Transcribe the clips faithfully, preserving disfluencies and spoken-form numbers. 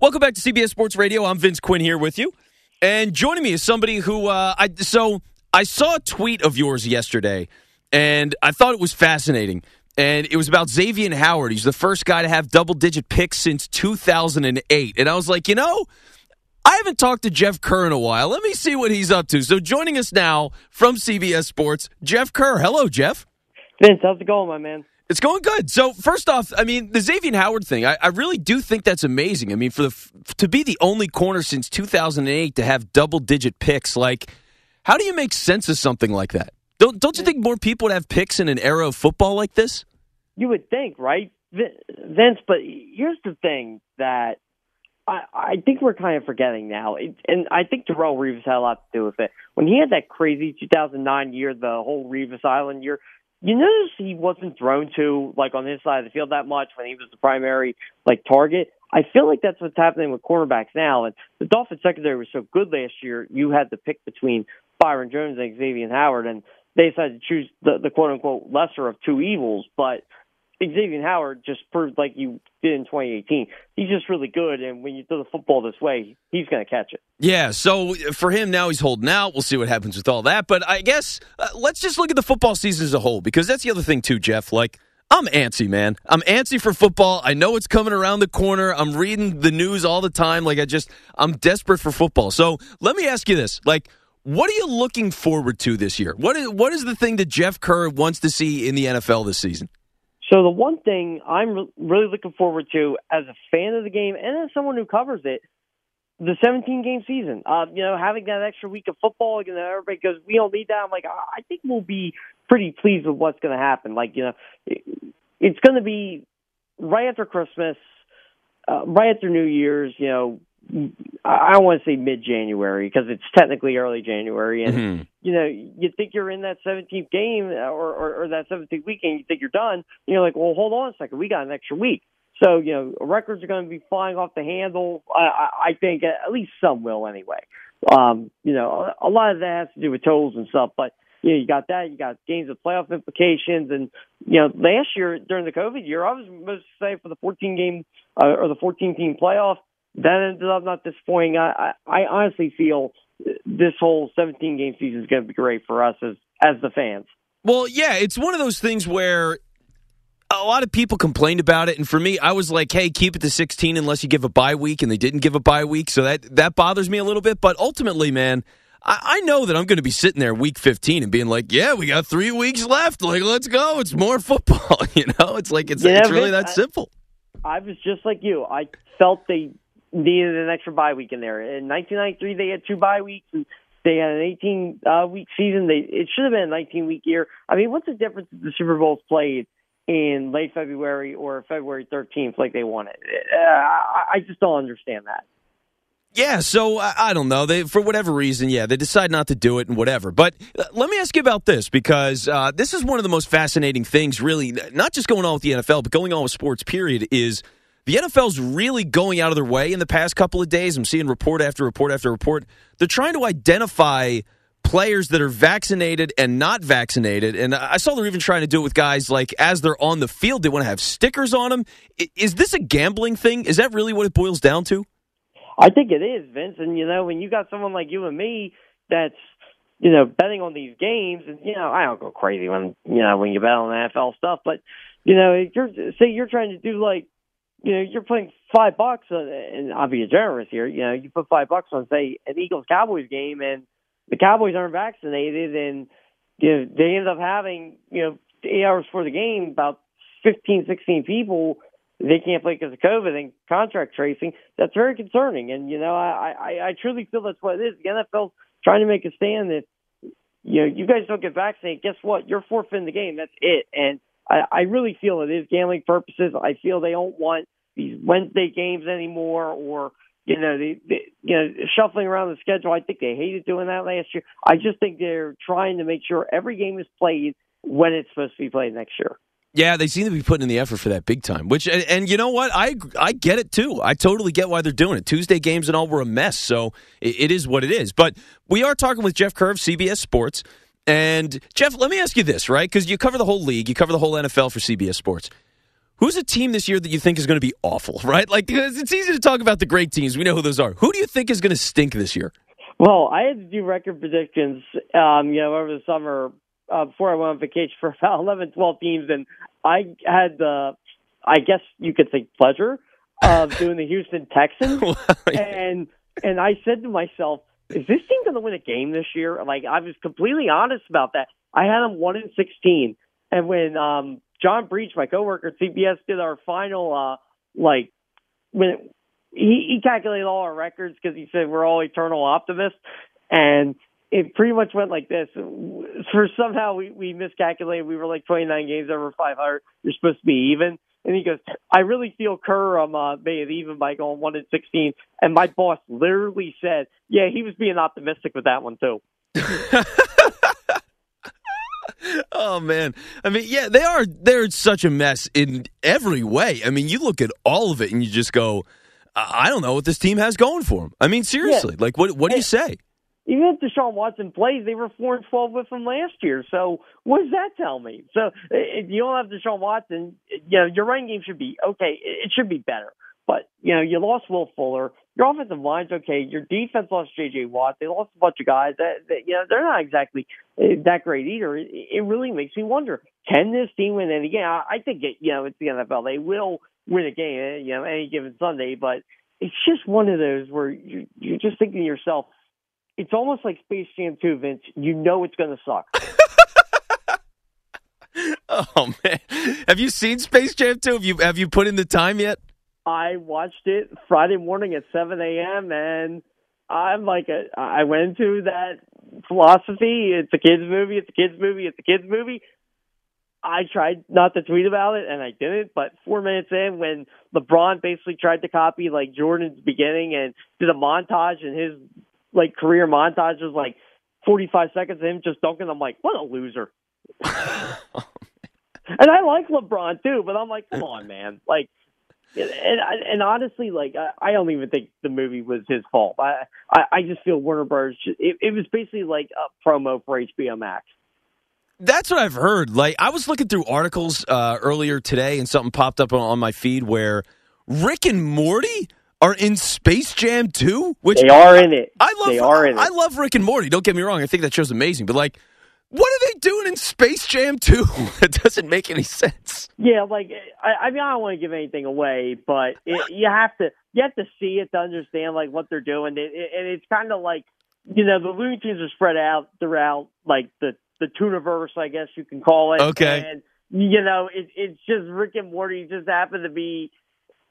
Welcome back to C B S Sports Radio. I'm Vince Quinn here with you. And joining me is somebody who, uh, I so I saw a tweet of yours yesterday, and I thought it was fascinating. And it was about Xavier Howard. He's the first guy to have double-digit picks since two thousand eight. And I was like, you know, I haven't talked to Jeff Kerr in a while. Let me see what he's up to. So joining us now from C B S Sports, Jeff Kerr. Hello, Jeff. Vince, how's it going, my man? It's going good. So first off, I mean, the Xavier Howard thing, I, I really do think that's amazing. I mean, for the to be the only corner since two thousand eight to have double-digit picks, like, how do you make sense of something like that? Don't don't you think more people would have picks in an era of football like this? You would think, right, Vince? But here's the thing that I, I think we're kind of forgetting now, it, and I think Darrelle Revis had a lot to do with it. When he had that crazy two thousand nine year, the whole Revis Island year, you notice he wasn't thrown to, like, on his side of the field that much when he was the primary, like, target. I feel like that's what's happening with cornerbacks now. And the Dolphins secondary was so good last year, you had to pick between Byron Jones and Xavier Howard, and they decided to choose the, the quote-unquote lesser of two evils, but Xavier Howard just proved, like you did in twenty eighteen, he's just really good, and when you throw the football this way, he's going to catch it. Yeah, so for him now he's holding out. We'll see what happens with all that, but I guess uh, let's just look at the football season as a whole, because that's the other thing too, Jeff. Like, I'm antsy, man. I'm antsy for football. I know it's coming around the corner. I'm reading the news all the time. Like, I just, I'm desperate for football. So let me ask you this, like, what are you looking forward to this year? What is what is the thing that Jeff Kerr wants to see in the N F L this season? So the one thing I'm re- really looking forward to as a fan of the game and as someone who covers it, the seventeen-game season. Uh, you know, having that extra week of football, you know, everybody goes, we don't need that. I'm like, I think we'll be pretty pleased with what's going to happen. Like, you know, it's going to be right after Christmas, uh, right after New Year's, you know, I don't want to say mid-January because it's technically early January. And, mm-hmm. you know, you think you're in that seventeenth game or, or, or that seventeenth weekend, you think you're done. And you're like, well, hold on a second. We got an extra week. So, you know, records are going to be flying off the handle. I, I think at least some will anyway. Um, you know, a lot of that has to do with totals and stuff. But, you know, you got that. You got games with playoff implications. And, you know, last year during the COVID year, I was most excited for the fourteen-game uh, or the fourteen-team playoff. That ended up not disappointing. I, I, I honestly feel this whole seventeen-game season is going to be great for us as, as the fans. Well, yeah, it's one of those things where a lot of people complained about it, and for me, I was like, hey, keep it to sixteen unless you give a bye week, and they didn't give a bye week, so that, that bothers me a little bit. But ultimately, man, I, I know that I'm going to be sitting there week fifteen and being like, yeah, we got three weeks left. Like, let's go. It's more football, you know? It's like it's, yeah, it's really that I, simple. I was just like you. I felt they needed an extra bye week in there. In nineteen ninety-three, they had two bye weeks, and they had an eighteen-week uh, season. They It should have been a nineteen-week year. I mean, what's the difference if the Super Bowl's played in late February or February thirteenth like they wanted? Uh, I, I just don't understand that. Yeah, so I, I don't know. They For whatever reason, yeah, they decide not to do it and whatever. But uh, let me ask you about this, because uh, this is one of the most fascinating things, really, not just going on with the N F L, but going on with sports, period, is the N F L's really going out of their way in the past couple of days. I'm seeing report after report after report. They're trying to identify players that are vaccinated and not vaccinated. And I saw they're even trying to do it with guys like as they're on the field, they want to have stickers on them. Is this a gambling thing? Is that really what it boils down to? I think it is, Vince. And, you know, when you got someone like you and me that's, you know, betting on these games, and, you know, I don't go crazy when, you know, when you bet on N F L stuff. But, you know, if you're, say you're trying to do like, you know, you're putting five bucks, on, and I'll be generous here. You know, you put five bucks on, say, an Eagles-Cowboys game, and the Cowboys aren't vaccinated, and you know they end up having, you know, eight hours before the game, about fifteen, sixteen people they can't play because of COVID and contract tracing. That's very concerning, and you know, I, I, I truly feel that's what it is. The N F L's trying to make a stand that, you know, you guys don't get vaccinated. Guess what? You're forfeiting the game. That's it, and I really feel it is gambling purposes. I feel they don't want these Wednesday games anymore, or you know, they, they, you know, shuffling around the schedule. I think they hated doing that last year. I just think they're trying to make sure every game is played when it's supposed to be played next year. Yeah, they seem to be putting in the effort for that big time. Which, and, and you know what, I I get it too. I totally get why they're doing it. Tuesday games and all were a mess, so it, it is what it is. But we are talking with Jeff Kerr of C B S Sports. And, Jeff, let me ask you this, right? Because you cover the whole league. You cover the whole N F L for C B S Sports. Who's a team this year that you think is going to be awful, right? Like, it's easy to talk about the great teams. We know who those are. Who do you think is going to stink this year? Well, I had to do record predictions, um, you know, over the summer uh, before I went on vacation for about eleven, twelve teams, and I had the, uh, I guess you could say, pleasure of doing the Houston Texans, wow, yeah. and and I said to myself, is this team going to win a game this year? Like, I was completely honest about that. I had them one and sixteen, and when um, John Breach, my coworker at C B S, did our final, uh, like when. It, He, he calculated all our records because he said we're all eternal optimists, and it pretty much went like this. For somehow we, we miscalculated. We were like twenty-nine games over five hundred. You're supposed to be even. And he goes, I really feel Kerr um, uh, made it even by going one and sixteen. And my boss literally said, yeah, he was being optimistic with that one too. Oh, man. I mean, yeah, they are. They're such a mess in every way. I mean, you look at all of it and you just go, I don't know what this team has going for them. I mean, seriously, yeah. like, what what do you say? Even if Deshaun Watson plays, they were four and twelve with him last year. So what does that tell me? So if you don't have Deshaun Watson, you know, your running game should be okay. It should be better. But, you know, you lost Will Fuller. Your offensive line's okay. Your defense lost J J. Watt. They lost a bunch of guys. That, that you know, they're not exactly that great either. It, it really makes me wonder, can this team win any game? I, I think, it, you know, it's the N F L. They will win a game, you know, any given Sunday, but it's just one of those where you're, you're just thinking to yourself, it's almost like Space Jam two, Vince. You know it's going to suck. Oh, man. Have you seen Space Jam two? Have you, have you put in the time yet? I watched it Friday morning at seven a.m., and I'm like, a, I went into that philosophy. It's a kid's movie. It's a kid's movie. It's a kid's movie. I tried not to tweet about it, and I didn't, but four minutes in, when LeBron basically tried to copy, like, Jordan's beginning and did a montage, and his, like, career montage was, like, forty-five seconds of him just dunking, I'm like, what a loser. And I like LeBron, too, but I'm like, come on, man. Like, and and honestly, like, I don't even think the movie was his fault. I, I just feel Warner Brothers, it, it was basically, like, a promo for H B O Max. That's what I've heard. Like, I was looking through articles uh, earlier today, and something popped up on, on my feed where Rick and Morty are in Space Jam two. Which they are in it. I love, they are in it. I love Rick and Morty. Don't get me wrong. I think that show's amazing. But, like, what are they doing in Space Jam two? It doesn't make any sense. Yeah, like, I, I mean, I don't want to give anything away, but it, you have to you have to see it to understand, like, what they're doing. And it, it, it's kind of like, you know, the Looney Tunes are spread out throughout, like, the the Tooniverse, I guess you can call it. Okay. And, you know, it, it's just Rick and Morty just happened to be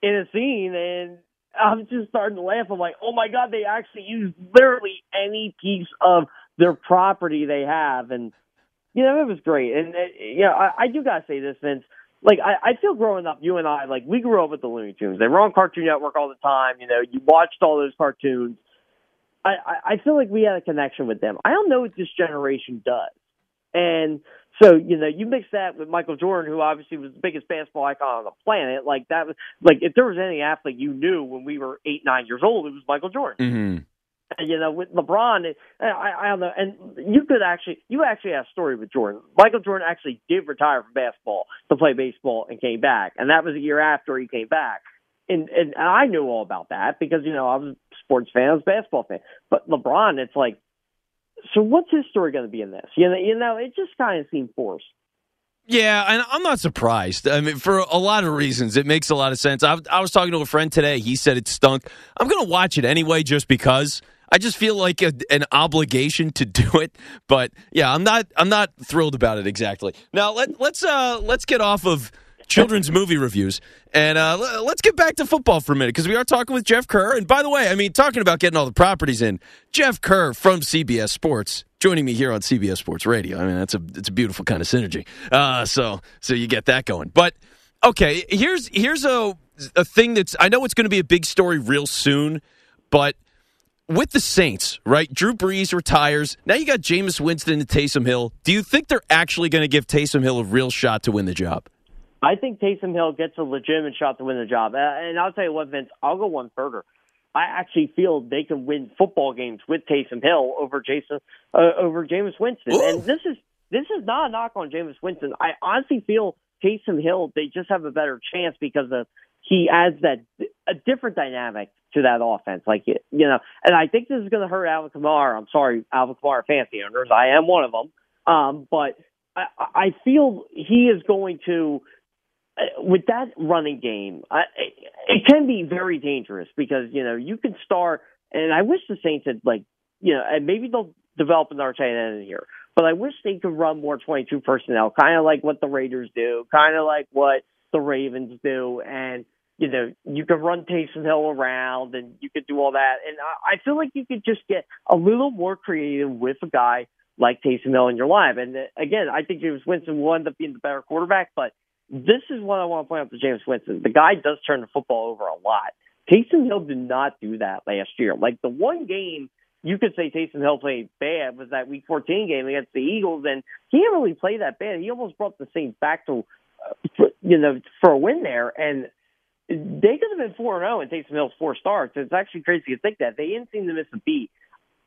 in a scene, and I'm just starting to laugh. I'm like, oh, my God, they actually used literally any piece of their property they have. And, you know, it was great. And, it, you know, I, I do got to say this, Vince. Like, I, I feel growing up, you and I, like, we grew up with the Looney Tunes. They were on Cartoon Network all the time. You know, you watched all those cartoons. I, I, I feel like we had a connection with them. I don't know what this generation does. And so, you know, you mix that with Michael Jordan, who obviously was the biggest basketball icon on the planet. Like, that was like, if there was any athlete you knew when we were eight, nine years old, it was Michael Jordan. Mm-hmm. And, you know, with LeBron, it, I, I don't know. And you could actually, you actually had a story with Jordan. Michael Jordan actually did retire from basketball to play baseball and came back. And that was a year after he came back. And, and, and I knew all about that because, you know, I was a sports fan, I was a basketball fan. But LeBron, it's like, so what's his story going to be in this? You know, you know, it just kind of seemed forced. Yeah, and I'm not surprised. I mean, for a lot of reasons, it makes a lot of sense. I, I was talking to a friend today. He said it stunk. I'm going to watch it anyway just because. I just feel like a, an obligation to do it. But, yeah, I'm not I'm not thrilled about it exactly. Now, let, let's, uh, let's get off of children's movie reviews, and uh, let's get back to football for a minute, because we are talking with Jeff Kerr, and by the way, I mean, talking about getting all the properties in, Jeff Kerr from C B S Sports, joining me here on C B S Sports Radio. I mean, that's a it's a beautiful kind of synergy, uh, so so you get that going. But, okay, here's here's a, a thing that's, I know it's going to be a big story real soon, but with the Saints, right, Drew Brees retires, now you got Jameis Winston and Taysom Hill. Do you think they're actually going to give Taysom Hill a real shot to win the job? I think Taysom Hill gets a legitimate shot to win the job. And I'll tell you what, Vince, I'll go one further. I actually feel they can win football games with Taysom Hill over Jason uh, over Jameis Winston. Ooh. And this is this is not a knock on Jameis Winston. I honestly feel Taysom Hill, they just have a better chance because of, he adds that a different dynamic to that offense. Like, you know, and I think this is going to hurt Alvin Kamara. I'm sorry, Alvin Kamara fantasy owners. I am one of them. Um, but I, I feel he is going to, with that running game, I, it can be very dangerous because, you know, you can start, and I wish the Saints had, like, you know, and maybe they'll develop another tight end here, but I wish they could run more twenty-two personnel, kind of like what the Raiders do, kind of like what the Ravens do. And, you know, you could run Taysom Hill around and you could do all that. And I, I feel like you could just get a little more creative with a guy like Taysom Hill in your life. And again, I think Jameis Winston will end up being the better quarterback, but this is what I want to point out to Jameis Winston. The guy does turn the football over a lot. Taysom Hill did not do that last year. Like, the one game you could say Taysom Hill played bad was that Week fourteen game against the Eagles, and he didn't really play that bad. He almost brought the Saints back to, uh, you know, for a win there, and they could have been four and oh and Taysom Hill's four starts. It's actually crazy to think that. They didn't seem to miss a beat.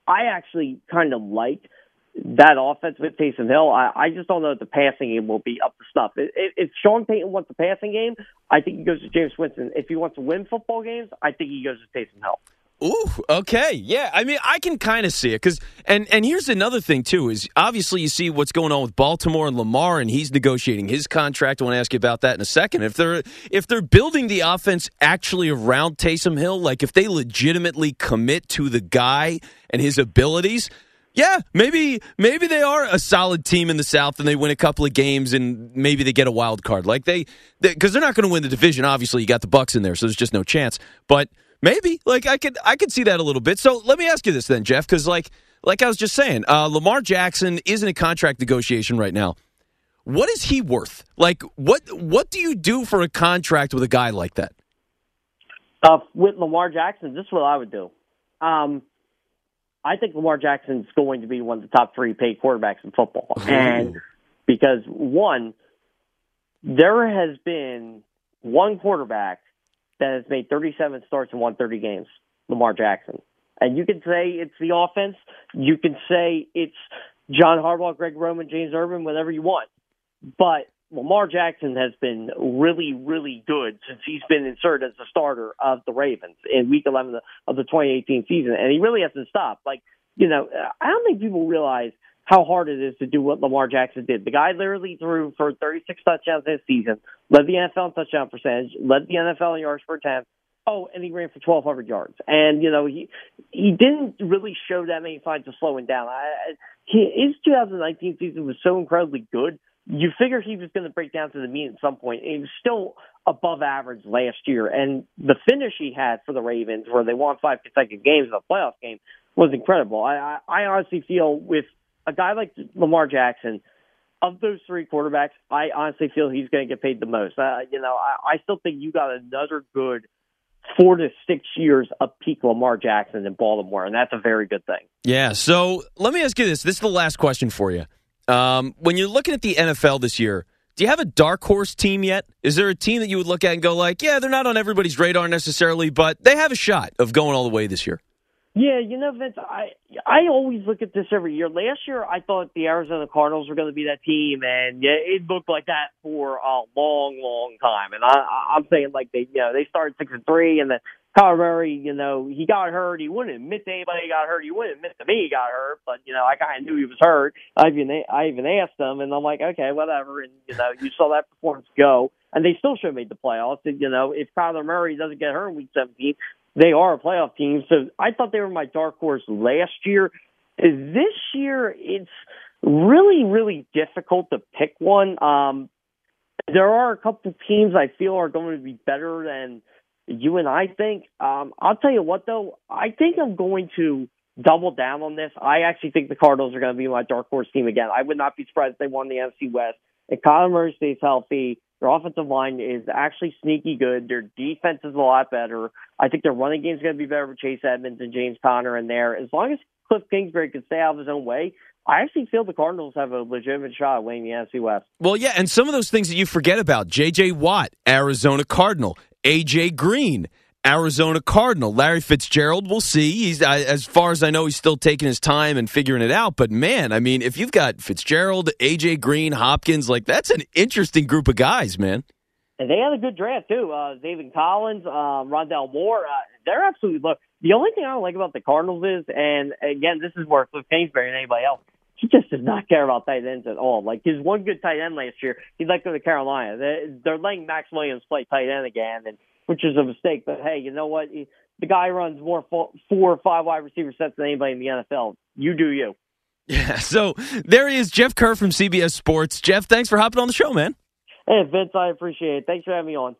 I actually kind of like that offense with Taysom Hill. I, I just don't know if the passing game will be up to snuff. It, it, if Sean Payton wants the passing game, I think he goes to Jameis Winston. If he wants to win football games, I think he goes to Taysom Hill. Ooh, okay, yeah. I mean, I can kind of see it because, and and here's another thing too is obviously you see what's going on with Baltimore and Lamar, and he's negotiating his contract. I want to ask you about that in a second. If they're if they're building the offense actually around Taysom Hill, like if they legitimately commit to the guy and his abilities. Yeah, maybe maybe they are a solid team in the South and they win a couple of games and maybe they get a wild card. Like they, because they, they're not going to win the division. Obviously, you got the Bucks in there, so there's just no chance. But maybe, like I could, I could see that a little bit. So let me ask you this then, Jeff, because like, like I was just saying, uh, Lamar Jackson is in a contract negotiation right now. What is he worth? Like, what what do you do for a contract with a guy like that? Uh, with Lamar Jackson, this is what I would do. Um, I think Lamar Jackson's going to be one of the top three paid quarterbacks in football. Ooh. And because, one, there has been one quarterback that has made thirty-seven starts and won thirty games, Lamar Jackson. And you can say it's the offense. You can say it's John Harbaugh, Greg Roman, James Urban, whatever you want. But Lamar Jackson has been really, really good since he's been inserted as the starter of the Ravens in Week eleven of the twenty eighteen season, and he really hasn't stopped. Like, you know, I don't think people realize how hard it is to do what Lamar Jackson did. The guy literally threw for thirty-six touchdowns this season, led the N F L in touchdown percentage, led the N F L in yards per attempt. Oh, and he ran for twelve hundred yards. And, you know, he he didn't really show that many signs of slowing down. I, his two thousand nineteen season was so incredibly good. You figure he was going to break down to the mean at some point. He was still above average last year. And the finish he had for the Ravens, where they won five consecutive games in the playoff game, was incredible. I, I honestly feel with a guy like Lamar Jackson, of those three quarterbacks, I honestly feel he's going to get paid the most. Uh, you know, I, I still think you got another good four to six years of peak Lamar Jackson in Baltimore, and that's a very good thing. Yeah, so let me ask you this. This is the last question for you. Um, when you're looking at the N F L this year, do you have a dark horse team yet? Is there a team that you would look at and go like, yeah, they're not on everybody's radar necessarily, but they have a shot of going all the way this year? Yeah, you know, Vince, I I always look at this every year. Last year, I thought the Arizona Cardinals were going to be that team, and yeah, it looked like that for a long, long time. And I, I'm saying, like, they, you know, they started six and three, and then Kyler Murray, you know, he got hurt. He wouldn't admit to anybody he got hurt. He wouldn't admit to me he got hurt, but, you know, I kind of knew he was hurt. I even I even asked him, and I'm like, okay, whatever. And, you know, you saw that performance go, and they still should have made the playoffs. And, you know, if Kyler Murray doesn't get hurt in Week seventeen, they are a playoff team, so I thought they were my dark horse last year. This year, it's really, really difficult to pick one. Um, there are a couple teams I feel are going to be better than you and I think. Um, I'll tell you what, though, I think I'm going to double down on this. I actually think the Cardinals are going to be my dark horse team again. I would not be surprised if they won the N F C West. If Kyler Murray stays healthy, their offensive line is actually sneaky good. Their defense is a lot better. I think their running game is going to be better with Chase Edmonds and James Conner in there. As long as Cliff Kingsbury can stay out of his own way, I actually feel the Cardinals have a legitimate shot at winning the N F C West. Well, yeah, and some of those things that you forget about, J J. Watt, Arizona Cardinal, A J. Green, Arizona Cardinal. Larry Fitzgerald, we'll see. He's, I, as far as I know, he's still taking his time and figuring it out. But, man, I mean, if you've got Fitzgerald, A J. Green, Hopkins, like, that's an interesting group of guys, man. And they had a good draft, too. Uh, David Collins, um, Rondell Moore, uh, they're absolutely look. The only thing I don't like about the Cardinals is, and, again, this is where Cliff Kingsbury and anybody else, he just does not care about tight ends at all. Like, his one good tight end last year, he'd like to go to Carolina. They're letting Max Williams play tight end again, and which is a mistake. But, hey, you know what? The guy runs more four or five wide receiver sets than anybody in the N F L. You do you. Yeah, so there he is, Jeff Kerr from C B S Sports. Jeff, thanks for hopping on the show, man. Hey, Vince, I appreciate it. Thanks for having me on.